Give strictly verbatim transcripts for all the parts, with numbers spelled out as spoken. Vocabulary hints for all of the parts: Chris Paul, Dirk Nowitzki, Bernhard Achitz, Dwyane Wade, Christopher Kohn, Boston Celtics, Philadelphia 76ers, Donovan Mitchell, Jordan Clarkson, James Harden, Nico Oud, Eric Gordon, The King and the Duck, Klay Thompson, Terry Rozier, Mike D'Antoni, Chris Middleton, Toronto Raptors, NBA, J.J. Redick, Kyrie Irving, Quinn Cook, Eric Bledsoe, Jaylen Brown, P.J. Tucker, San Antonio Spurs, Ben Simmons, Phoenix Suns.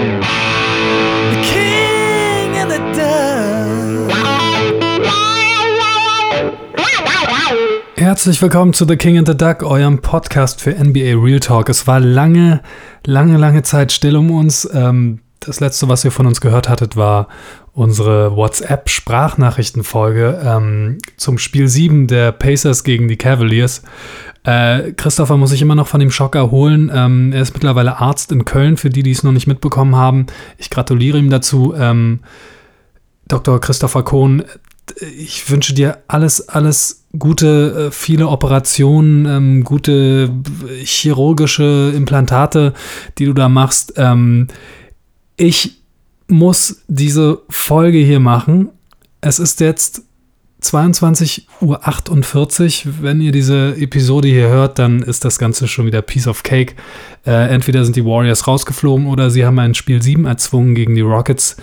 The King and the Duck. Herzlich willkommen zu The King and the Duck, eurem Podcast für N B A Real Talk. Es war lange, lange, lange Zeit still um uns. Ähm, das letzte, was ihr von uns gehört hattet, war unsere WhatsApp-Sprachnachrichtenfolge ähm, zum Spiel sieben der Pacers gegen die Cavaliers. Äh, Christopher muss sich immer noch von dem Schock erholen. Ähm, er ist mittlerweile Arzt in Köln, für die, die es noch nicht mitbekommen haben. Ich gratuliere ihm dazu. Ähm, Doktor Christopher Kohn, ich wünsche dir alles, alles Gute, viele Operationen, ähm, gute chirurgische Implantate, die du da machst. Ähm, ich muss diese Folge hier machen. Es ist jetzt zweiundzwanzig Uhr achtundvierzig. Wenn ihr diese Episode hier hört, dann ist das Ganze schon wieder Piece of Cake. Äh, entweder sind die Warriors rausgeflogen oder sie haben ein Spiel sieben erzwungen gegen die Rockets.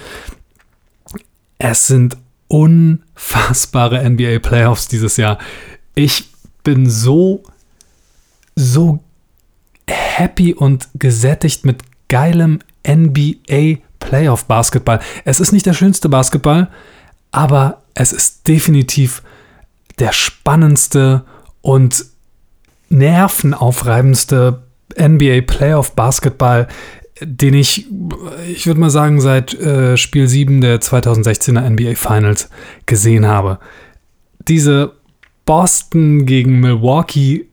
Es sind unfassbare N B A Playoffs dieses Jahr. Ich bin so, so happy und gesättigt mit geilem N B A Playoff-Basketball. Es ist nicht der schönste Basketball, aber es ist definitiv der spannendste und nervenaufreibendste N B A-Playoff-Basketball, den ich, ich würde mal sagen, seit äh, Spiel sieben der zweitausendsechzehner N B A-Finals gesehen habe. Diese Boston gegen Milwaukee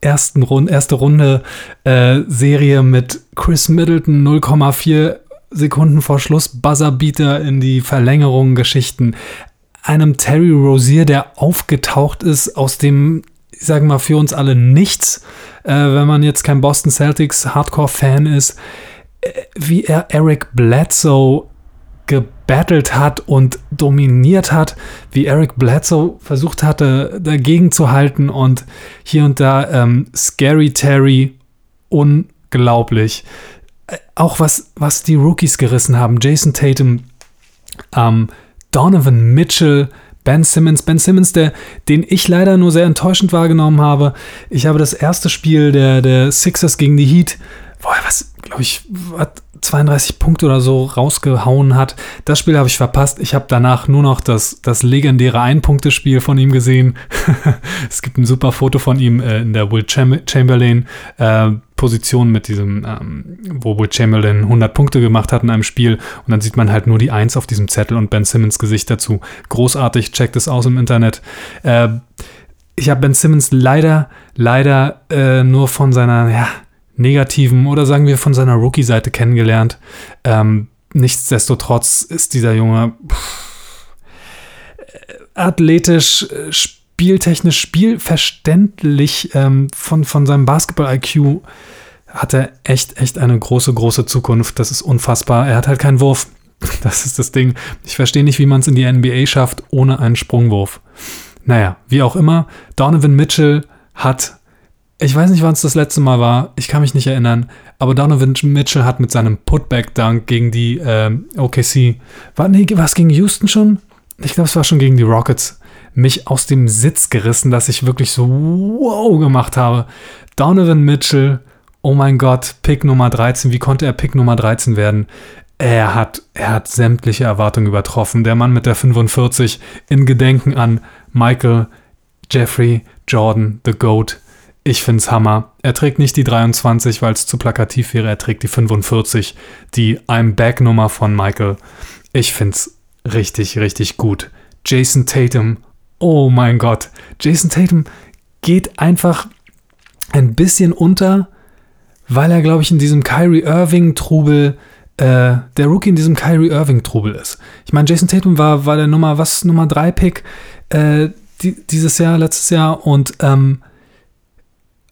ersten Rund, erste Runde äh, Serie mit Chris Middleton, null Komma vier Sekunden vor Schluss, Buzzerbeater in die Verlängerung Geschichten. Einem Terry Rozier, der aufgetaucht ist aus dem, ich sage mal, für uns alle nichts, äh, wenn man jetzt kein Boston Celtics Hardcore-Fan ist, äh, wie er Eric Bledsoe gebattelt hat und dominiert hat, wie Eric Bledsoe versucht hatte, dagegen zu halten und hier und da ähm, Scary Terry, unglaublich. Auch was, was die Rookies gerissen haben. Jason Tatum, ähm, Donovan Mitchell, Ben Simmons. Ben Simmons, der, den ich leider nur sehr enttäuschend wahrgenommen habe. Ich habe das erste Spiel der, der Sixers gegen die Heat, boah, was, glaube ich, zweiunddreißig Punkte oder so rausgehauen hat. Das Spiel habe ich verpasst. Ich habe danach nur noch das, das legendäre Ein-Punkte-Spiel von ihm gesehen. Es gibt ein super Foto von ihm äh, in der Will Chamberlain äh, Position mit diesem, ähm, wo Will Chamberlain hundert Punkte gemacht hat in einem Spiel, und dann sieht man halt nur die Eins auf diesem Zettel und Ben Simmons Gesicht dazu. Großartig, checkt es aus im Internet. Äh, ich habe Ben Simmons leider, leider äh, nur von seiner, ja, negativen oder sagen wir von seiner Rookie-Seite kennengelernt. Ähm, nichtsdestotrotz ist dieser Junge pff, athletisch, spieltechnisch, spielverständlich, ähm, von, von seinem Basketball-I Q hat er echt, echt eine große, große Zukunft. Das ist unfassbar. Er hat halt keinen Wurf. Das ist das Ding. Ich verstehe nicht, wie man es in die N B A schafft ohne einen Sprungwurf. Naja, wie auch immer, Donovan Mitchell hat... Ich weiß nicht, wann es das letzte Mal war. Ich kann mich nicht erinnern. Aber Donovan Mitchell hat mit seinem Putback-Dunk gegen die äh, O K C... War, nee, war es gegen Houston schon? Ich glaube, es war schon gegen die Rockets. Mich aus dem Sitz gerissen, dass ich wirklich so wow gemacht habe. Donovan Mitchell, oh mein Gott, Pick Nummer dreizehn. Wie konnte er Pick Nummer dreizehn werden? Er hat, er hat sämtliche Erwartungen übertroffen. Der Mann mit der fünfundvierzig in Gedenken an Michael, Jeffrey, Jordan, The Goat. Ich find's Hammer. Er trägt nicht die dreiundzwanzig, weil es zu plakativ wäre. Er trägt die fünfundvierzig, die I'm Back-Nummer von Michael. Ich find's richtig, richtig gut. Jason Tatum, oh mein Gott. Jason Tatum geht einfach ein bisschen unter, weil er, glaube ich, in diesem Kyrie Irving-Trubel, äh, der Rookie in diesem Kyrie Irving-Trubel ist. Ich meine, Jason Tatum war, war der Nummer, was, Nummer drei Pick äh, die, dieses Jahr, letztes Jahr, und, ähm,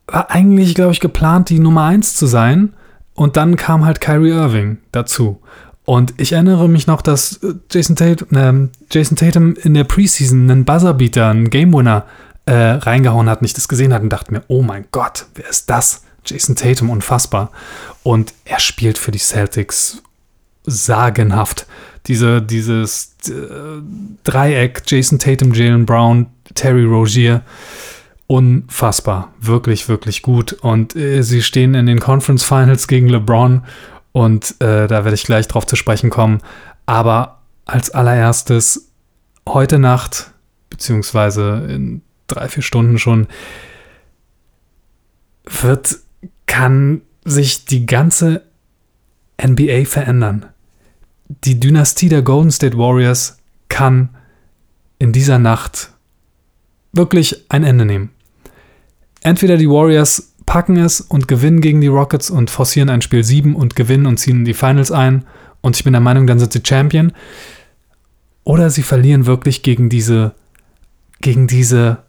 war eigentlich, glaube ich, geplant, die Nummer eins zu sein. Und dann kam halt Kyrie Irving dazu. Und ich erinnere mich noch, dass Jason Tatum, äh, Jason Tatum in der Preseason einen Buzzerbeater, einen Game-Winner äh, reingehauen hat, und ich das gesehen hatte und dachte mir, oh mein Gott, wer ist das? Jason Tatum, unfassbar. Und er spielt für die Celtics sagenhaft. Diese, dieses äh, Dreieck, Jason Tatum, Jaylen Brown, Terry Rozier, unfassbar. Wirklich, wirklich gut. Und äh, sie stehen in den Conference Finals gegen LeBron Und äh, da werde ich gleich drauf zu sprechen kommen. Aber als allererstes heute Nacht, beziehungsweise in drei, vier Stunden schon, wird, kann sich die ganze N B A verändern. Die Dynastie der Golden State Warriors kann in dieser Nacht wirklich ein Ende nehmen. Entweder die Warriors packen es und gewinnen gegen die Rockets und forcieren ein Spiel sieben und gewinnen und ziehen die Finals ein. Und ich bin der Meinung, dann sind sie Champion. Oder sie verlieren wirklich gegen diese, gegen diese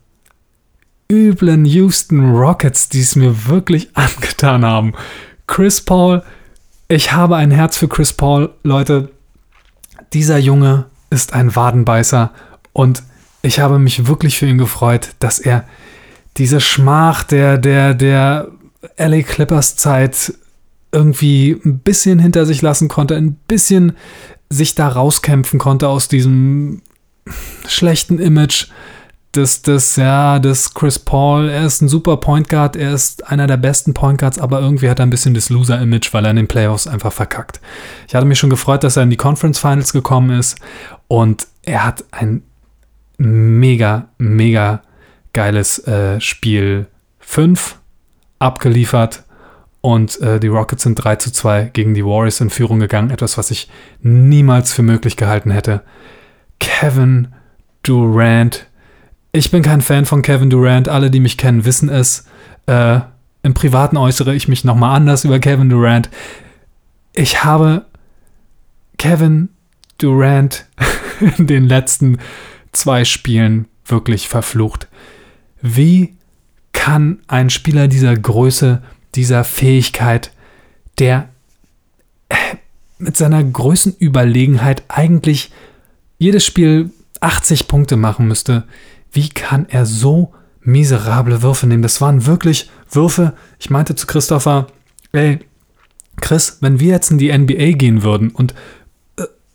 üblen Houston Rockets, die es mir wirklich angetan haben. Chris Paul, ich habe ein Herz für Chris Paul. Leute, dieser Junge ist ein Wadenbeißer. Und ich habe mich wirklich für ihn gefreut, dass er diese Schmach der, der, der L A Clippers Zeit irgendwie ein bisschen hinter sich lassen konnte, ein bisschen sich da rauskämpfen konnte aus diesem schlechten Image des, des, ja, des Chris Paul. Er ist ein super Point Guard, er ist einer der besten Point Guards, aber irgendwie hat er ein bisschen das Loser-Image, weil er in den Playoffs einfach verkackt. Ich hatte mich schon gefreut, dass er in die Conference Finals gekommen ist und er hat ein mega, mega geiles äh, Spiel fünf abgeliefert und äh, die Rockets sind drei zu zwei gegen die Warriors in Führung gegangen. Etwas, was ich niemals für möglich gehalten hätte. Kevin Durant. Ich bin kein Fan von Kevin Durant. Alle, die mich kennen, wissen es. Äh, im Privaten äußere ich mich nochmal anders über Kevin Durant. Ich habe Kevin Durant in den letzten zwei Spielen wirklich verflucht. Wie kann ein Spieler dieser Größe, dieser Fähigkeit, der mit seiner Größenüberlegenheit eigentlich jedes Spiel achtzig Punkte machen müsste, wie kann er so miserable Würfe nehmen? Das waren wirklich Würfe. Ich meinte zu Christopher, ey, Chris, wenn wir jetzt in die N B A gehen würden und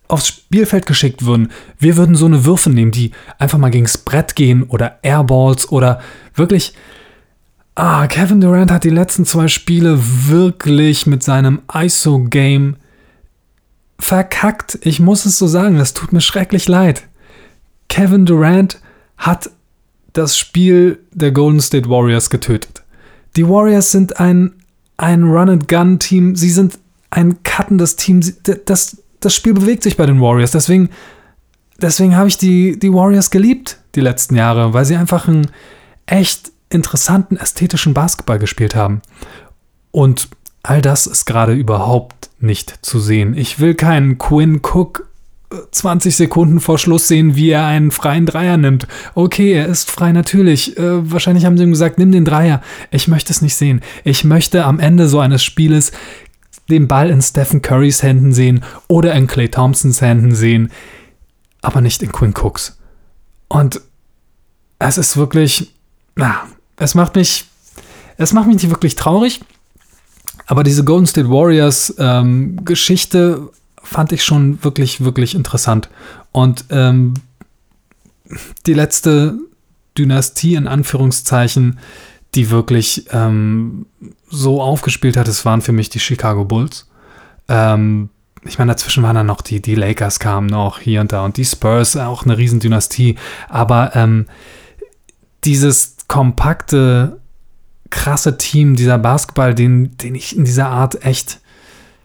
aufs Spielfeld geschickt würden, wir würden so eine Würfe nehmen, die einfach mal gegens Brett gehen oder Airballs oder wirklich, ah, Kevin Durant hat die letzten zwei Spiele wirklich mit seinem I S O-Game verkackt. Ich muss es so sagen, das tut mir schrecklich leid. Kevin Durant hat das Spiel der Golden State Warriors getötet. Die Warriors sind ein, ein Run-and-Gun-Team, sie sind ein cuttendes Team, das Das Spiel bewegt sich bei den Warriors, deswegen, deswegen habe ich die, die Warriors geliebt die letzten Jahre, weil sie einfach einen echt interessanten, ästhetischen Basketball gespielt haben. Und all das ist gerade überhaupt nicht zu sehen. Ich will keinen Quinn Cook zwanzig Sekunden vor Schluss sehen, wie er einen freien Dreier nimmt. Okay, er ist frei, natürlich. Äh, wahrscheinlich haben sie ihm gesagt, nimm den Dreier. Ich möchte es nicht sehen. Ich möchte am Ende so eines Spieles den Ball in Stephen Currys Händen sehen oder in Klay Thompsons Händen sehen, aber nicht in Quinn Cooks. Und es ist wirklich, na, es macht mich, es macht mich nicht wirklich traurig, aber diese Golden State Warriors ähm, Geschichte fand ich schon wirklich, wirklich interessant. Und ähm, die letzte Dynastie in Anführungszeichen, die wirklich ähm, so aufgespielt hat, es waren für mich die Chicago Bulls. Ähm, ich meine, dazwischen waren dann noch die, die Lakers kamen noch hier und da und die Spurs, auch eine Riesendynastie. Aber ähm, dieses kompakte, krasse Team, dieser Basketball, den, den ich in dieser Art echt,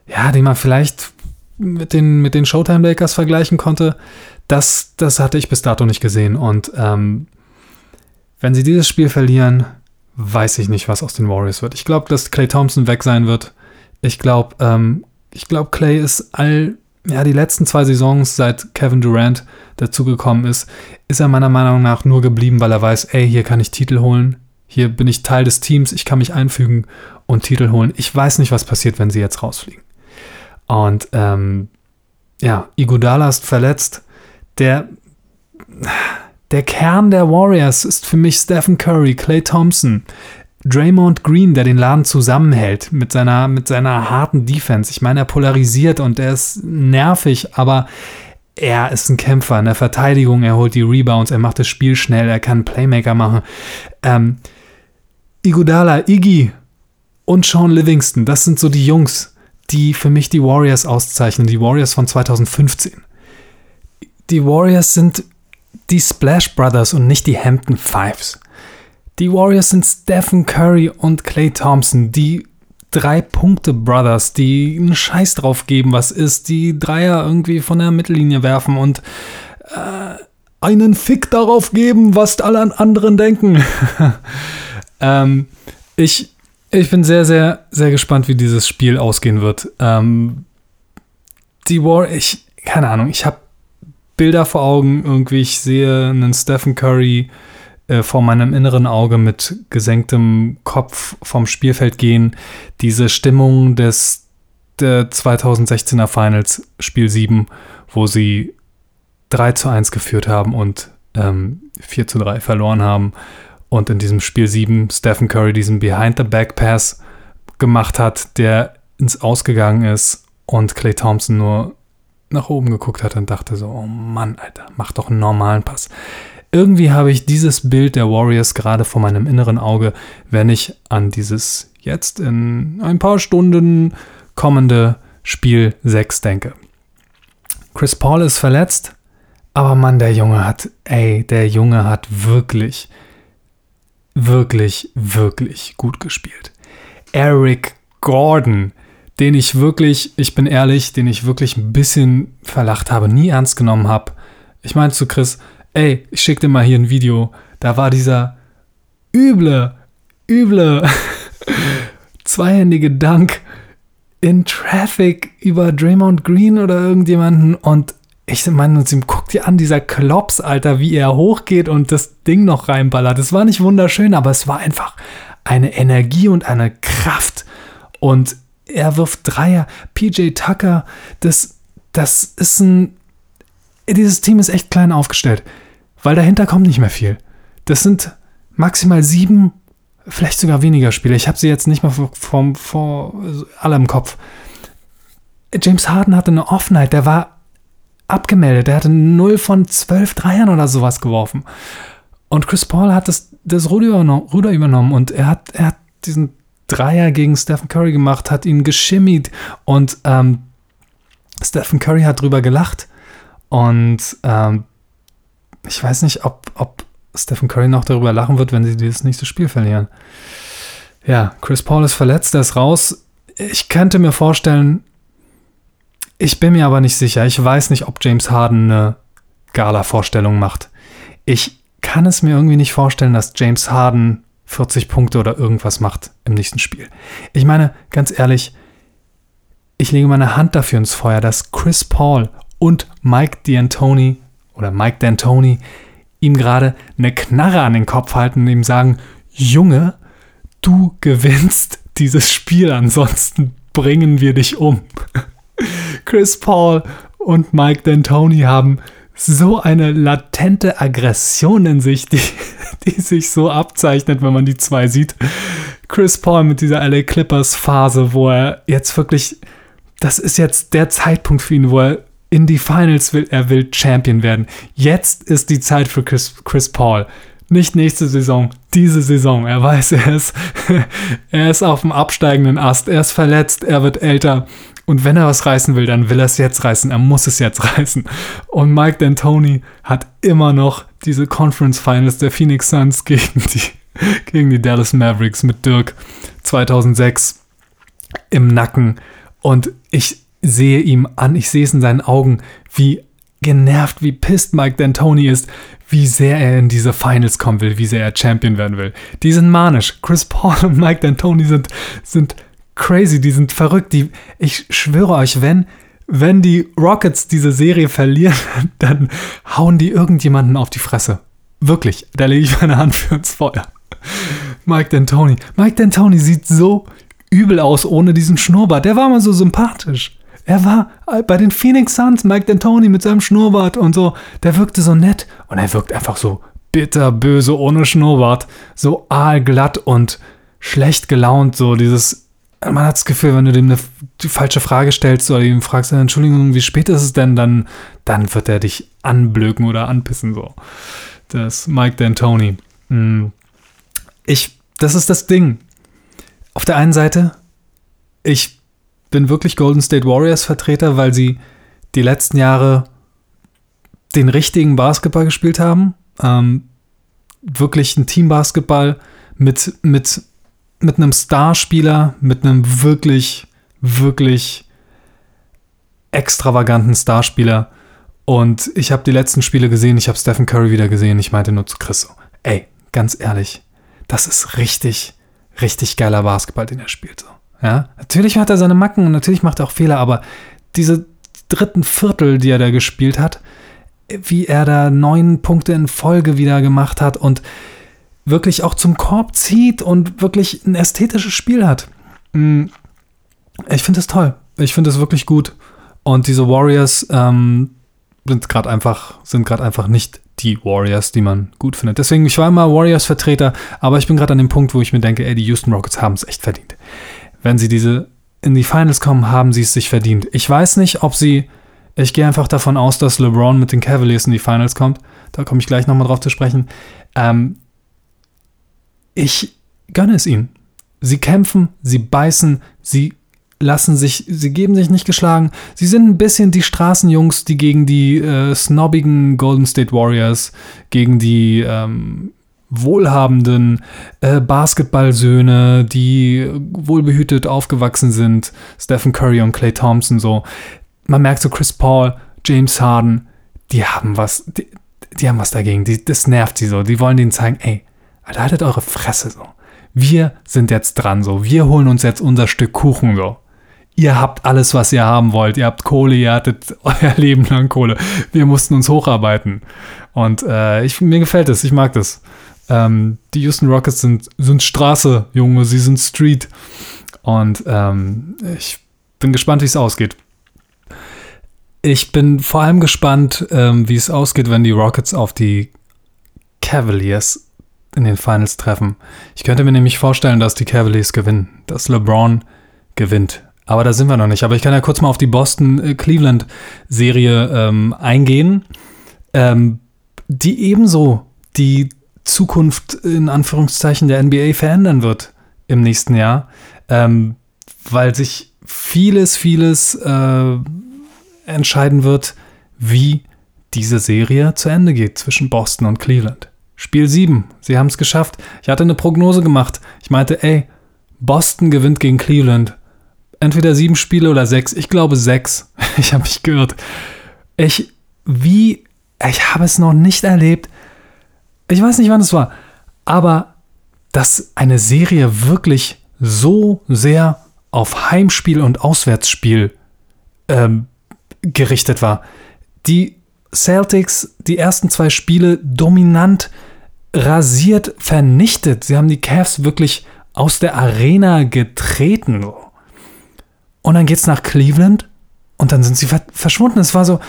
ja, den man vielleicht mit den, mit den Showtime Lakers vergleichen konnte, das, das hatte ich bis dato nicht gesehen. Und ähm, wenn sie dieses Spiel verlieren, weiß ich nicht, was aus den Warriors wird. Ich glaube, dass Klay Thompson weg sein wird. Ich glaube, ähm, ich glaube, Klay ist all, ja, die letzten zwei Saisons, seit Kevin Durant dazugekommen ist, ist er meiner Meinung nach nur geblieben, weil er weiß, ey, hier kann ich Titel holen. Hier bin ich Teil des Teams. Ich kann mich einfügen und Titel holen. Ich weiß nicht, was passiert, wenn sie jetzt rausfliegen. Und, ähm, ja, Iguodala ist verletzt. Der, Der Kern der Warriors ist für mich Stephen Curry, Klay Thompson, Draymond Green, der den Laden zusammenhält mit seiner, mit seiner harten Defense. Ich meine, er polarisiert und er ist nervig, aber er ist ein Kämpfer in der Verteidigung. Er holt die Rebounds, er macht das Spiel schnell, er kann Playmaker machen. Ähm, Iguodala, Iggy und Sean Livingston, das sind so die Jungs, die für mich die Warriors auszeichnen, die Warriors von zweitausendfünfzehn. Die Warriors sind die Splash Brothers und nicht die Hampton Fives. Die Warriors sind Stephen Curry und Klay Thompson, die Drei-Punkte-Brothers, die einen Scheiß drauf geben, was ist, die Dreier irgendwie von der Mittellinie werfen und äh, einen Fick darauf geben, was alle anderen denken. ähm, ich, ich bin sehr, sehr, sehr gespannt, wie dieses Spiel ausgehen wird. Ähm, die War, ich, keine Ahnung, ich habe Bilder vor Augen, irgendwie, ich sehe einen Stephen Curry vor meinem inneren Auge mit gesenktem Kopf vom Spielfeld gehen, diese Stimmung des der zweitausendsechzehner Finals, Spiel sieben, wo sie drei zu eins geführt haben und ähm, vier zu drei verloren haben und in diesem Spiel sieben Stephen Curry diesen Behind-the-Back-Pass gemacht hat, der ins Ausgegangen ist und Klay Thompson nur nach oben geguckt hat und dachte so, oh Mann, Alter, mach doch einen normalen Pass. Irgendwie habe ich dieses Bild der Warriors gerade vor meinem inneren Auge, wenn ich an dieses jetzt in ein paar Stunden kommende Spiel sechs denke. Chris Paul ist verletzt, aber Mann, der Junge hat, ey, der Junge hat wirklich, wirklich, wirklich gut gespielt. Eric Gordon, den ich wirklich, ich bin ehrlich, den ich wirklich ein bisschen verlacht habe, nie ernst genommen habe. Ich meine zu Chris, ey, ich schick dir mal hier ein Video. Da war dieser üble, üble zweihändige Dunk in Traffic über Draymond Green oder irgendjemanden. Und ich meine, guck dir an, dieser Klops, Alter, wie er hochgeht und das Ding noch reinballert. Es war nicht wunderschön, aber es war einfach eine Energie und eine Kraft. Und er wirft Dreier. P J Tucker, das, das ist ein... Dieses Team ist echt klein aufgestellt. Weil dahinter kommt nicht mehr viel. Das sind maximal sieben, vielleicht sogar weniger Spieler. Ich habe sie jetzt nicht mal vor, vor, vor allem im Kopf. James Harden hatte eine Off-Night, der war abgemeldet. Der hatte null von zwölf Dreiern oder sowas geworfen. Und Chris Paul hat das, das Ruder übernommen und er hat, er hat diesen Dreier gegen Stephen Curry gemacht, hat ihn geschimmied und ähm, Stephen Curry hat drüber gelacht. Und ähm, ich weiß nicht, ob, ob Stephen Curry noch darüber lachen wird, wenn sie dieses nächste Spiel verlieren. Ja, Chris Paul ist verletzt, er ist raus. Ich könnte mir vorstellen, ich bin mir aber nicht sicher. Ich weiß nicht, ob James Harden eine Gala-Vorstellung macht. Ich kann es mir irgendwie nicht vorstellen, dass James Harden vierzig Punkte oder irgendwas macht im nächsten Spiel. Ich meine, ganz ehrlich, ich lege meine Hand dafür ins Feuer, dass Chris Paul und Mike D'Antoni oder Mike D'Antoni ihm gerade eine Knarre an den Kopf halten und ihm sagen, Junge, du gewinnst dieses Spiel, ansonsten bringen wir dich um. Chris Paul und Mike D'Antoni haben so eine latente Aggression in sich, die, die sich so abzeichnet, wenn man die zwei sieht. Chris Paul mit dieser L A Clippers-Phase, wo er jetzt wirklich, das ist jetzt der Zeitpunkt für ihn, wo er in die Finals will, er will Champion werden. Jetzt ist die Zeit für Chris, Chris Paul. Nicht nächste Saison, diese Saison. Er weiß, er ist, er ist auf dem absteigenden Ast. Er ist verletzt, er wird älter. Und wenn er was reißen will, dann will er es jetzt reißen. Er muss es jetzt reißen. Und Mike D'Antoni hat immer noch diese Conference Finals der Phoenix Suns gegen die, gegen die Dallas Mavericks mit Dirk zweitausendsechs im Nacken. Und ich sehe ihm an, ich sehe es in seinen Augen, wie genervt, wie pissed Mike D'Antoni ist, wie sehr er in diese Finals kommen will, wie sehr er Champion werden will. Die sind manisch. Chris Paul und Mike D'Antoni sind, sind crazy, die sind verrückt. Die, ich schwöre euch, wenn, wenn die Rockets diese Serie verlieren, dann hauen die irgendjemanden auf die Fresse. Wirklich, da lege ich meine Hand für ins Feuer. Mike D'Antoni. Mike D'Antoni sieht so übel aus ohne diesen Schnurrbart. Der war mal so sympathisch. Er war bei den Phoenix Suns, Mike D'Antoni mit seinem Schnurrbart und so. Der wirkte so nett und er wirkt einfach so bitterböse ohne Schnurrbart. So aalglatt und schlecht gelaunt. So dieses, man hat das Gefühl, wenn du dem eine die falsche Frage stellst oder ihm fragst, Entschuldigung, wie spät ist es denn? Dann, dann wird er dich anblöken oder anpissen. So. Das Mike D'Antoni. Ich, das ist das Ding. Auf der einen Seite, ich bin wirklich Golden State Warriors Vertreter, weil sie die letzten Jahre den richtigen Basketball gespielt haben. Ähm, wirklich ein Teambasketball mit, mit, mit einem Starspieler, mit einem wirklich, wirklich extravaganten Starspieler. Und ich habe die letzten Spiele gesehen, ich habe Stephen Curry wieder gesehen. Ich meinte nur zu Chris so, ey, ganz ehrlich, das ist richtig, richtig geiler Basketball, den er spielt. So. Ja? Natürlich hat er seine Macken und natürlich macht er auch Fehler, aber diese dritten Viertel, die er da gespielt hat, wie er da neun Punkte in Folge wieder gemacht hat und wirklich auch zum Korb zieht und wirklich ein ästhetisches Spiel hat. Ich finde es toll. Ich finde es wirklich gut. Und diese Warriors ähm, sind gerade einfach, sind gerade einfach nicht die Warriors, die man gut findet. Deswegen, ich war immer Warriors-Vertreter, aber ich bin gerade an dem Punkt, wo ich mir denke, ey, die Houston Rockets haben es echt verdient. Wenn sie diese in die Finals kommen, haben sie es sich verdient. Ich weiß nicht, ob sie Ich gehe einfach davon aus, dass LeBron mit den Cavaliers in die Finals kommt. Da komme ich gleich nochmal drauf zu sprechen. Ähm, ich gönne es ihnen. Sie kämpfen, sie beißen, sie lassen sich, sie geben sich nicht geschlagen. Sie sind ein bisschen die Straßenjungs, die gegen die äh, snobbigen Golden State Warriors, gegen die ähm, wohlhabenden äh, Basketballsöhne, die wohlbehütet aufgewachsen sind, Stephen Curry und Klay Thompson so. Man merkt so, Chris Paul, James Harden, die haben was, die, die haben was dagegen. Die, das nervt sie so. Die wollen denen zeigen, ey, Alter, haltet eure Fresse so. Wir sind jetzt dran so. Wir holen uns jetzt unser Stück Kuchen so. Ihr habt alles, was ihr haben wollt. Ihr habt Kohle, ihr hattet euer Leben lang Kohle. Wir mussten uns hocharbeiten. Und äh, ich, mir gefällt es, ich mag das. Ähm, die Houston Rockets sind, sind Straße, Junge, sie sind Street. Und ähm, ich bin gespannt, wie es ausgeht. Ich bin vor allem gespannt, ähm, wie es ausgeht, wenn die Rockets auf die Cavaliers in den Finals treffen. Ich könnte mir nämlich vorstellen, dass die Cavaliers gewinnen, dass LeBron gewinnt. Aber da sind wir noch nicht. Aber ich kann ja kurz mal auf die Boston-Cleveland-Serie ähm, eingehen, ähm, die ebenso die Zukunft in Anführungszeichen der N B A verändern wird im nächsten Jahr, ähm, weil sich vieles, vieles... Äh, entscheiden wird, wie diese Serie zu Ende geht zwischen Boston und Cleveland. Spiel sieben, sie haben es geschafft. Ich hatte eine Prognose gemacht. Ich meinte, ey, Boston gewinnt gegen Cleveland. Entweder sieben Spiele oder sechs. Ich glaube sechs. Ich habe mich geirrt. Ich, wie, ich habe es noch nicht erlebt. Ich weiß nicht, wann es war. Aber, dass eine Serie wirklich so sehr auf Heimspiel und Auswärtsspiel ähm, gerichtet war. Die Celtics, die ersten zwei Spiele dominant rasiert, vernichtet. Sie haben die Cavs wirklich aus der Arena getreten. Und dann geht's nach Cleveland und dann sind sie ver- verschwunden. Es war so,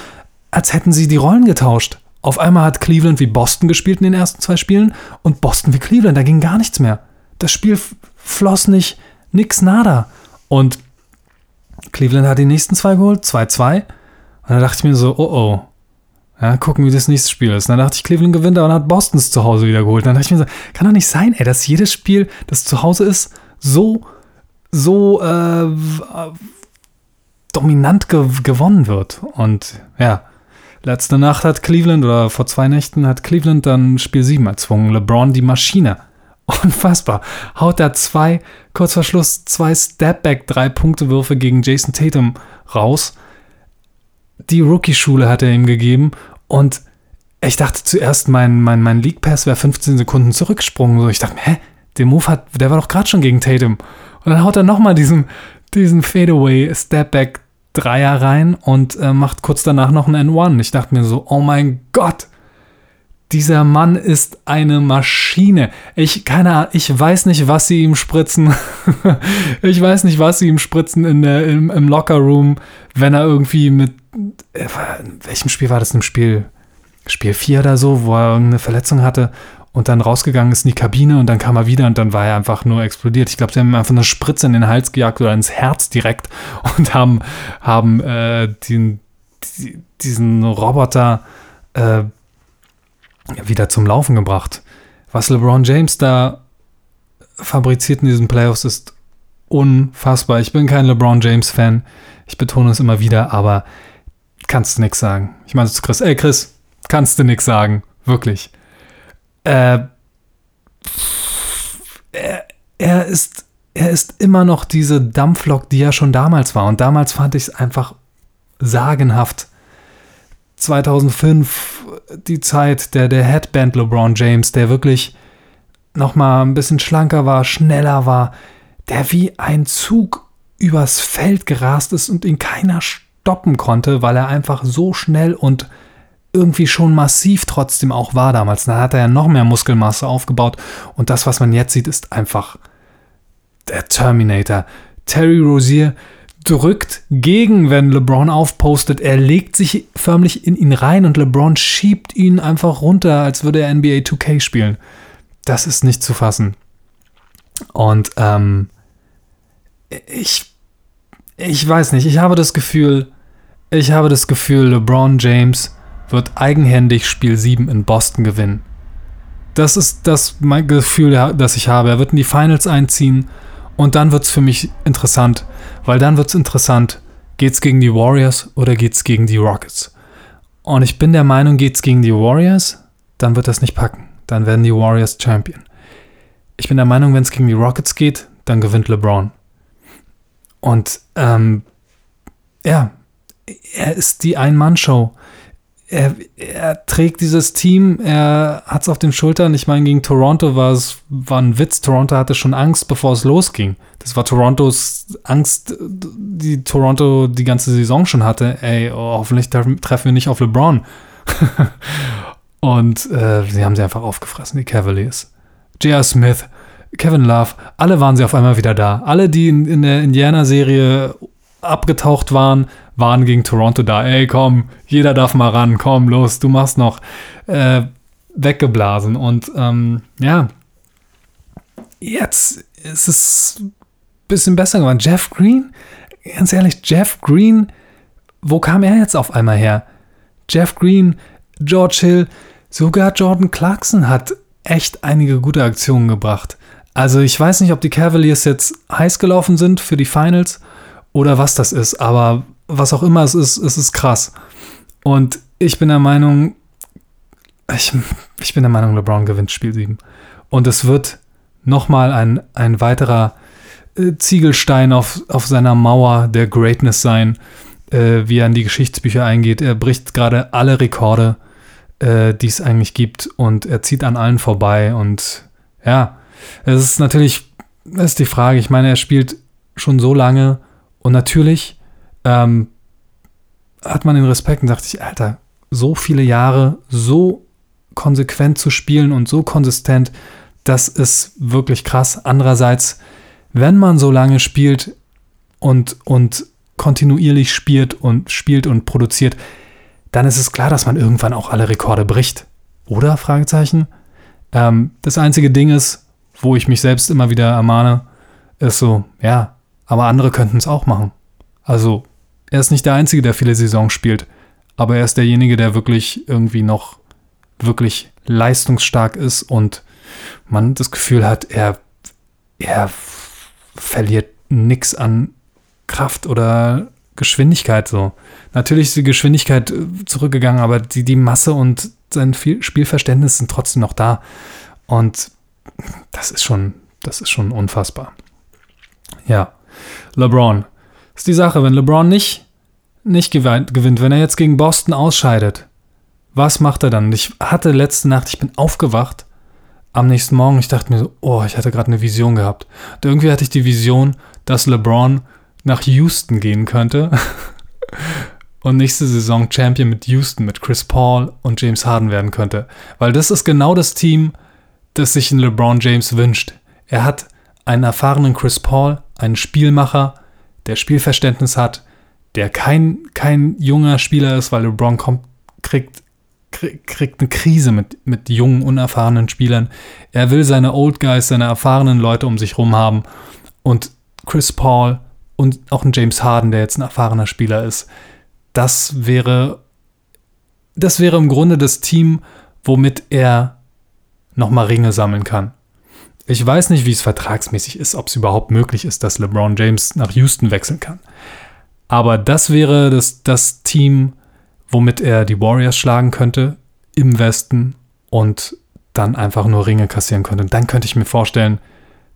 als hätten sie die Rollen getauscht. Auf einmal hat Cleveland wie Boston gespielt in den ersten zwei Spielen und Boston wie Cleveland. Da ging gar nichts mehr. Das Spiel f- floss nicht, nix nada. Und Cleveland hat die nächsten zwei geholt, zwei zwei. Und dann dachte ich mir so, oh oh, ja, gucken, wie das nächste Spiel ist. Und dann dachte ich, Cleveland gewinnt, aber dann hat Boston es zu Hause wieder geholt. Und dann dachte ich mir so, kann doch nicht sein, ey, dass jedes Spiel, das zu Hause ist, so, so äh, dominant ge- gewonnen wird. Und ja, letzte Nacht hat Cleveland, oder vor zwei Nächten hat Cleveland dann Spiel sieben erzwungen. LeBron, die Maschine. Unfassbar. Haut da zwei, kurz vor Schluss, zwei Stepback, drei Punktewürfe gegen Jason Tatum raus. Die Rookie-Schule hat er ihm gegeben und ich dachte zuerst, mein, mein, mein League Pass wäre fünfzehn Sekunden zurückgesprungen. So, ich dachte, hä, der Move hat, der war doch gerade schon gegen Tatum. Und dann haut er nochmal diesen, diesen Fadeaway-Stepback-Dreier rein und äh, macht kurz danach noch einen N eins. Ich dachte mir so, oh mein Gott, dieser Mann ist eine Maschine. Ich, keine Ahnung, ich weiß nicht, was sie ihm spritzen. ich weiß nicht, was sie ihm spritzen in der, im, im Lockerroom, wenn er irgendwie mit in welchem Spiel war das? Im Spiel, Spiel vier oder so, wo er irgendeine Verletzung hatte und dann rausgegangen ist in die Kabine und dann kam er wieder und dann war er einfach nur explodiert. Ich glaube, sie haben ihm einfach eine Spritze in den Hals gejagt oder ins Herz direkt und haben, haben äh, den, die, diesen Roboter äh, wieder zum Laufen gebracht. Was LeBron James da fabriziert in diesen Playoffs ist unfassbar. Ich bin kein LeBron James-Fan. Ich betone es immer wieder, aber kannst du nix sagen. Ich meine zu Chris, ey Chris, kannst du nix sagen. Wirklich. Äh, er, er ist er ist immer noch diese Dampflok, die er schon damals war. Und damals fand ich es einfach sagenhaft. zweitausendfünf, die Zeit der, der Headband LeBron James, der wirklich nochmal ein bisschen schlanker war, schneller war, der wie ein Zug übers Feld gerast ist und ihn keiner stoppen konnte, weil er einfach so schnell und irgendwie schon massiv trotzdem auch war damals. Da hat er ja noch mehr Muskelmasse aufgebaut. Und das, was man jetzt sieht, ist einfach der Terminator. Terry Rozier drückt gegen, wenn LeBron aufpostet. Er legt sich förmlich in ihn rein und LeBron schiebt ihn einfach runter, als würde er N B A zwei K spielen. Das ist nicht zu fassen. Und ähm, ich, ich weiß nicht, ich habe das Gefühl, ich habe das Gefühl, LeBron James wird eigenhändig Spiel sieben in Boston gewinnen. Das ist das mein Gefühl, das ich habe. Er wird in die Finals einziehen. Und dann wird es für mich interessant, weil dann wird es interessant, geht's gegen die Warriors oder geht's gegen die Rockets? Und ich bin der Meinung, geht's gegen die Warriors, dann wird das nicht packen. Dann werden die Warriors Champion. Ich bin der Meinung, wenn es gegen die Rockets geht, dann gewinnt LeBron. Und ähm, ja, er ist die Ein-Mann-Show. Er, er trägt dieses Team, er hat es auf den Schultern. Ich meine, gegen Toronto war es war ein Witz. Toronto hatte schon Angst, bevor es losging. Das war Torontos Angst, die Toronto die ganze Saison schon hatte. Ey, oh, hoffentlich treffen wir nicht auf LeBron. Und äh, sie haben sie einfach aufgefressen, die Cavaliers. J R. Smith, Kevin Love, alle waren sie auf einmal wieder da. Alle, die in, in der Indiana-Serie abgetaucht waren, waren gegen Toronto da. Ey, komm, jeder darf mal ran, komm, los, du machst noch. Äh, weggeblasen. Und ähm, ja, jetzt ist es ein bisschen besser geworden. Jeff Green, ganz ehrlich, Jeff Green, wo kam er jetzt auf einmal her? Jeff Green, George Hill, sogar Jordan Clarkson hat echt einige gute Aktionen gebracht. Also ich weiß nicht, ob die Cavaliers jetzt heiß gelaufen sind für die Finals oder was das ist, aber was auch immer es ist, es ist krass. Und ich bin der Meinung, ich, ich bin der Meinung, LeBron gewinnt Spiel sieben. Und es wird nochmal ein, ein weiterer äh, Ziegelstein auf, auf seiner Mauer der Greatness sein, äh, wie er in die Geschichtsbücher eingeht. Er bricht gerade alle Rekorde, äh, die es eigentlich gibt, und er zieht an allen vorbei. Und ja, es ist natürlich, das ist die Frage. Ich meine, er spielt schon so lange und natürlich ähm, hat man den Respekt und sagt sich, Alter, so viele Jahre so konsequent zu spielen und so konsistent, das ist wirklich krass. Andererseits, wenn man so lange spielt und, und kontinuierlich spielt und spielt und produziert, dann ist es klar, dass man irgendwann auch alle Rekorde bricht. Oder? Fragezeichen. Ähm, das einzige Ding ist, wo ich mich selbst immer wieder ermahne, ist so, ja, aber andere könnten es auch machen. Also, er ist nicht der Einzige, der viele Saisons spielt, aber er ist derjenige, der wirklich irgendwie noch wirklich leistungsstark ist und man das Gefühl hat, er, er verliert nichts an Kraft oder Geschwindigkeit. So. Natürlich ist die Geschwindigkeit zurückgegangen, aber die, die Masse und sein Spielverständnis sind trotzdem noch da. Und das ist schon, das ist schon unfassbar. Ja. LeBron. Ist die Sache, wenn LeBron nicht, nicht gewinnt, wenn er jetzt gegen Boston ausscheidet, was macht er dann? Ich hatte letzte Nacht, ich bin aufgewacht, am nächsten Morgen, ich dachte mir so, oh, ich hatte gerade eine Vision gehabt. Und irgendwie hatte ich die Vision, dass LeBron nach Houston gehen könnte und nächste Saison Champion mit Houston, mit Chris Paul und James Harden werden könnte. Weil das ist genau das Team, das sich ein LeBron James wünscht. Er hat einen erfahrenen Chris Paul, einen Spielmacher, der Spielverständnis hat, der kein, kein junger Spieler ist, weil LeBron kommt, kriegt, krieg, kriegt eine Krise mit, mit jungen, unerfahrenen Spielern. Er will seine Old Guys, seine erfahrenen Leute um sich rum haben. Und Chris Paul und auch ein James Harden, der jetzt ein erfahrener Spieler ist, das wäre, das wäre im Grunde das Team, womit er nochmal Ringe sammeln kann. Ich weiß nicht, wie es vertragsmäßig ist, ob es überhaupt möglich ist, dass LeBron James nach Houston wechseln kann. Aber das wäre das, das Team, womit er die Warriors schlagen könnte im Westen und dann einfach nur Ringe kassieren könnte. Und dann könnte ich mir vorstellen,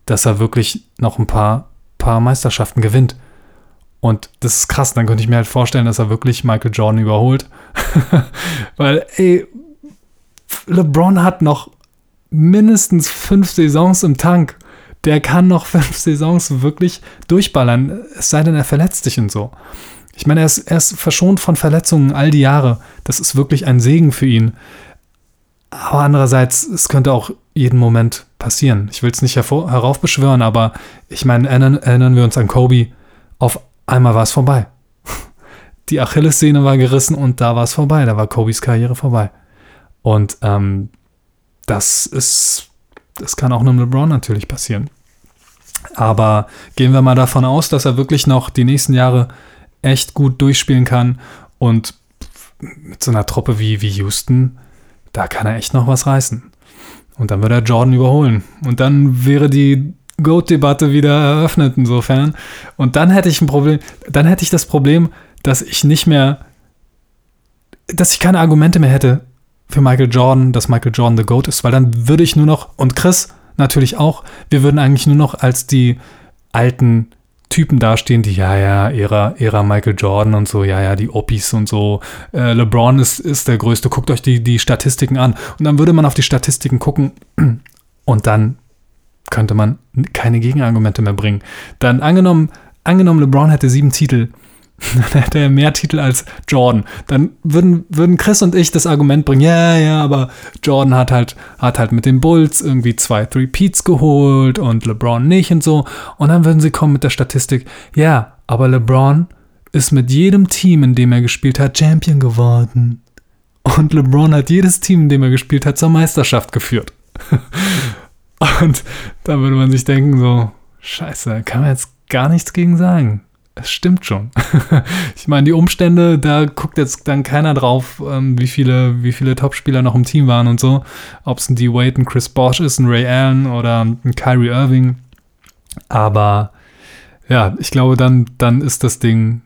dass er wirklich noch ein paar, paar Meisterschaften gewinnt. Und das ist krass. Dann könnte ich mir halt vorstellen, dass er wirklich Michael Jordan überholt. Weil, ey, LeBron hat noch mindestens fünf Saisons im Tank. Der kann noch fünf Saisons wirklich durchballern, es sei denn, er verletzt sich und so. Ich meine, er ist, er ist verschont von Verletzungen all die Jahre. Das ist wirklich ein Segen für ihn. Aber andererseits, es könnte auch jeden Moment passieren. Ich will es nicht hervor, heraufbeschwören, aber ich meine, erinnern, erinnern wir uns an Kobe. Auf einmal war es vorbei. Die Achillessehne war gerissen und da war es vorbei. Da war Kobes Karriere vorbei. Und ähm, das ist... Das kann auch einem LeBron natürlich passieren. Aber gehen wir mal davon aus, dass er wirklich noch die nächsten Jahre echt gut durchspielen kann. Und mit so einer Truppe wie, wie Houston, da kann er echt noch was reißen. Und dann würde er Jordan überholen. Und dann wäre die GOAT-Debatte wieder eröffnet insofern. Und dann hätte ich ein Problem, dann hätte ich das Problem, dass ich nicht mehr, dass ich keine Argumente mehr hätte für Michael Jordan, dass Michael Jordan the GOAT ist, weil dann würde ich nur noch, und Chris natürlich auch, wir würden eigentlich nur noch als die alten Typen dastehen, die, ja, ja, Ära, Ära Michael Jordan und so, ja, ja, die Opis und so, äh, LeBron ist, ist der Größte, guckt euch die, die Statistiken an. Und dann würde man auf die Statistiken gucken und dann könnte man keine Gegenargumente mehr bringen. Dann angenommen, angenommen LeBron hätte sieben Titel, dann hätte er mehr Titel als Jordan. Dann würden, würden Chris und ich das Argument bringen, ja, ja, aber Jordan hat halt, hat halt mit den Bulls irgendwie zwei Three-Peats geholt und LeBron nicht und so. Und dann würden sie kommen mit der Statistik, ja, aber LeBron ist mit jedem Team, in dem er gespielt hat, Champion geworden. Und LeBron hat jedes Team, in dem er gespielt hat, zur Meisterschaft geführt. Und da würde man sich denken, so, scheiße, kann man jetzt gar nichts gegen sagen. Das stimmt schon. Ich meine, die Umstände, da guckt jetzt dann keiner drauf, wie viele, wie viele Topspieler noch im Team waren und so. Ob es ein D-Wade, ein Chris Bosh ist, ein Ray Allen oder ein Kyrie Irving. Aber ja, ich glaube, dann, dann ist das Ding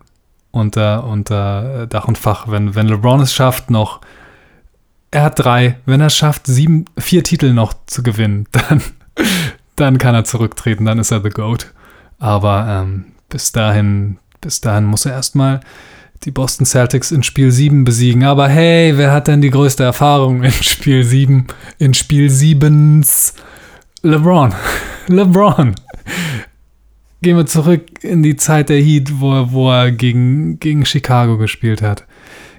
unter, unter Dach und Fach. Wenn, wenn LeBron es schafft, noch, er hat drei, wenn er es schafft, sieben, vier Titel noch zu gewinnen, dann, dann kann er zurücktreten, dann ist er the GOAT. Aber ähm, Bis dahin, bis dahin muss er erstmal die Boston Celtics in Spiel sieben besiegen. Aber hey, wer hat denn die größte Erfahrung in Spiel sieben? In Spiel siebens? LeBron. LeBron. Gehen wir zurück in die Zeit der Heat, wo er, wo er gegen, gegen Chicago gespielt hat.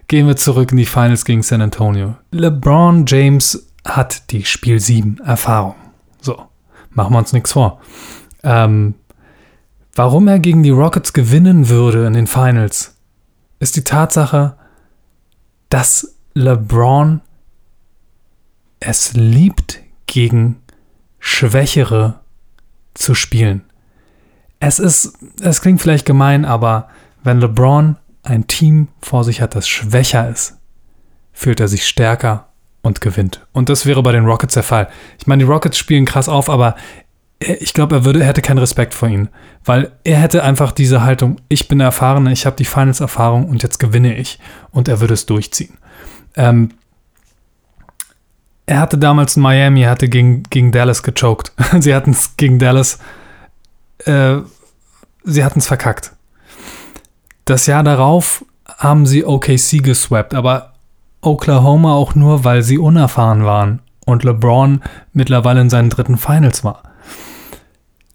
Gehen wir zurück in die Finals gegen San Antonio. LeBron James hat die Spiel sieben Erfahrung. So, machen wir uns nichts vor. Ähm, Warum er gegen die Rockets gewinnen würde in den Finals, ist die Tatsache, dass LeBron es liebt, gegen Schwächere zu spielen. Es ist, es klingt vielleicht gemein, aber wenn LeBron ein Team vor sich hat, das schwächer ist, fühlt er sich stärker und gewinnt. Und das wäre bei den Rockets der Fall. Ich meine, die Rockets spielen krass auf, aber ich glaube, er würde, hätte keinen Respekt vor ihnen, weil er hätte einfach diese Haltung, ich bin der Erfahrene, ich habe die Finals-Erfahrung und jetzt gewinne ich. Und er würde es durchziehen. Ähm, er hatte damals in Miami, er hatte gegen, gegen Dallas gechoked. Sie hatten es gegen Dallas, äh, sie hatten es verkackt. Das Jahr darauf haben sie O K C geswappt, aber Oklahoma auch nur, weil sie unerfahren waren und LeBron mittlerweile in seinen dritten Finals war.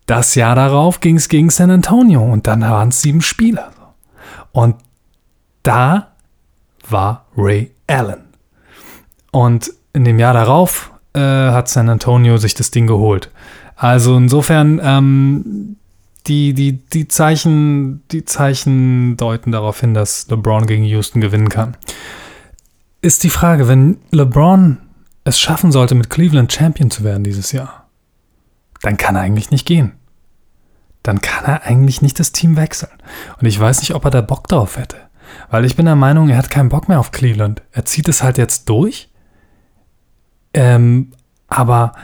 Das Jahr darauf ging es gegen San Antonio und dann waren es sieben Spiele. Und da war Ray Allen. Und in dem Jahr darauf äh, hat San Antonio sich das Ding geholt. Also insofern, ähm, die, die, die, Zeichen, die Zeichen deuten darauf hin, dass LeBron gegen Houston gewinnen kann. Ist die Frage, wenn LeBron es schaffen sollte, mit Cleveland Champion zu werden dieses Jahr, dann kann er eigentlich nicht gehen. Dann kann er eigentlich nicht das Team wechseln. Und ich weiß nicht, ob er da Bock drauf hätte. Weil ich bin der Meinung, er hat keinen Bock mehr auf Cleveland. Er zieht es halt jetzt durch. Ähm, aber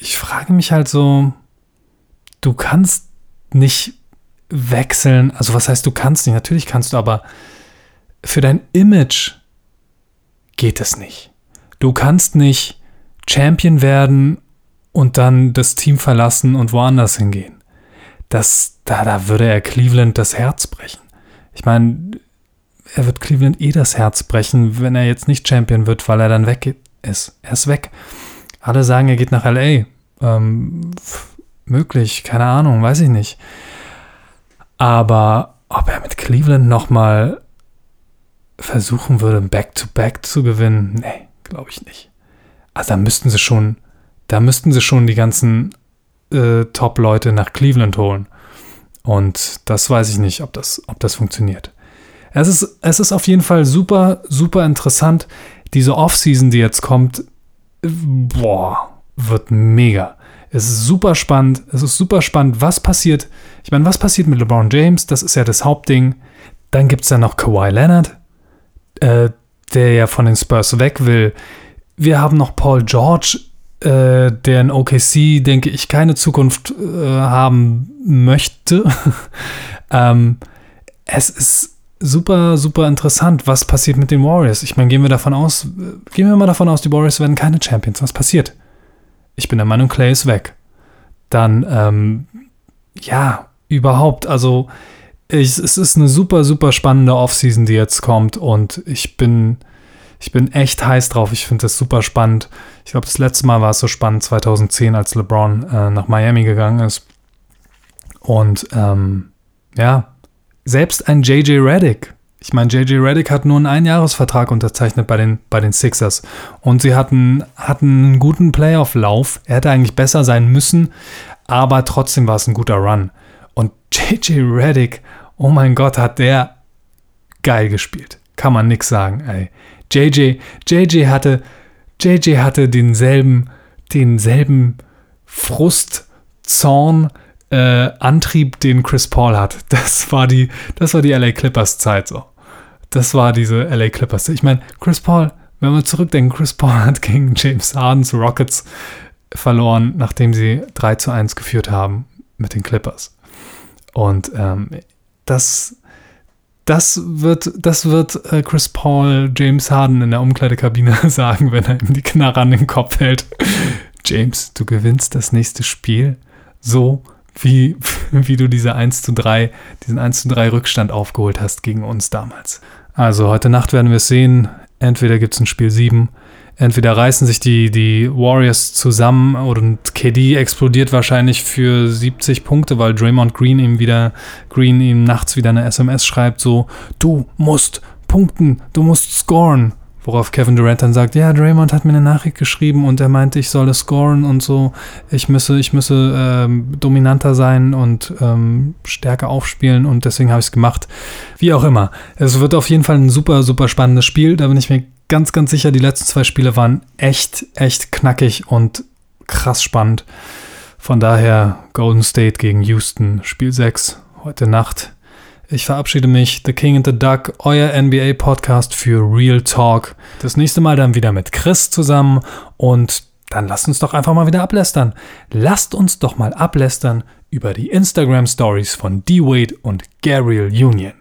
ich frage mich halt so, du kannst nicht wechseln, also was heißt, du kannst nicht, natürlich kannst du, aber für dein Image geht es nicht. Du kannst nicht Champion werden und dann das Team verlassen und woanders hingehen. Das, da, da würde er Cleveland das Herz brechen. Ich meine, er wird Cleveland eh das Herz brechen, wenn er jetzt nicht Champion wird, weil er dann weg ist. Er ist weg. Alle sagen, er geht nach L A. Ähm, möglich, keine Ahnung, weiß ich nicht. Aber ob er mit Cleveland nochmal versuchen würde, Back-to-Back zu gewinnen, nee, glaube ich nicht. Also da müssten sie schon, da müssten sie schon die ganzen äh, Top-Leute nach Cleveland holen. Und das weiß ich nicht, ob das, ob das funktioniert. Es ist, es ist auf jeden Fall super, super interessant. Diese Offseason, die jetzt kommt, boah, wird mega. Es ist super spannend. Es ist super spannend, was passiert. Ich meine, was passiert mit LeBron James? Das ist ja das Hauptding. Dann gibt es ja noch Kawhi Leonard, äh, der ja von den Spurs weg will. Wir haben noch Paul George, äh, der in O K C, denke ich, keine Zukunft äh, haben möchte. ähm, es ist super, super interessant, was passiert mit den Warriors. Ich meine, gehen wir davon aus, gehen wir mal davon aus, die Warriors werden keine Champions. Was passiert? Ich bin der Meinung, Klay ist weg. Dann, ähm, ja, überhaupt. Also, ich, es ist eine super, super spannende Offseason, die jetzt kommt. Und ich bin, ich bin echt heiß drauf. Ich finde das super spannend. Ich glaube, das letzte Mal war es so spannend, zwanzig zehn, als LeBron äh, nach Miami gegangen ist. Und, ähm, ja, selbst ein J J. Redick. Ich meine, J J. Redick hat nur einen Einjahresvertrag unterzeichnet bei den, bei den Sixers. Und sie hatten, hatten einen guten Playoff-Lauf. Er hätte eigentlich besser sein müssen, aber trotzdem war es ein guter Run. Und J J. Redick, oh mein Gott, hat der geil gespielt. Kann man nichts sagen, ey. J J, J J hatte, J J hatte denselben, denselben Frust, Zorn, Äh, Antrieb, den Chris Paul hat. Das war die, das war die L A Clippers-Zeit so. Das war diese L A Clippers. Ich meine, Chris Paul, wenn wir zurückdenken, Chris Paul hat gegen James Harden zu Rockets verloren, nachdem sie drei zu eins geführt haben mit den Clippers. Und ähm, das, das wird, das wird äh, Chris Paul James Harden in der Umkleidekabine sagen, wenn er ihm die Knarre an den Kopf hält. James, du gewinnst das nächste Spiel so, Wie, wie du diese eins zu drei, diesen eins zu drei Rückstand aufgeholt hast gegen uns damals. Also heute Nacht werden wir es sehen. Entweder gibt es ein Spiel sieben, entweder reißen sich die, die Warriors zusammen und K D explodiert wahrscheinlich für siebzig Punkte, weil Draymond Green ihm wieder, Green ihm nachts wieder eine S M S schreibt, so, du musst punkten, du musst scoren. Worauf Kevin Durant dann sagt, ja, Draymond hat mir eine Nachricht geschrieben und er meinte, ich solle scoren und so, ich müsse, ich müsse ähm, dominanter sein und ähm, stärker aufspielen und deswegen habe ich es gemacht. Wie auch immer. Es wird auf jeden Fall ein super, super spannendes Spiel. Da bin ich mir ganz, ganz sicher, die letzten zwei Spiele waren echt, echt knackig und krass spannend. Von daher Golden State gegen Houston, Spiel sechs, heute Nacht. Ich verabschiede mich, The King and the Duck, euer N B A-Podcast für Real Talk. Das nächste Mal dann wieder mit Chris zusammen und dann lasst uns doch einfach mal wieder ablästern. Lasst uns doch mal ablästern über die Instagram-Stories von D-Wade und Gabriel Union.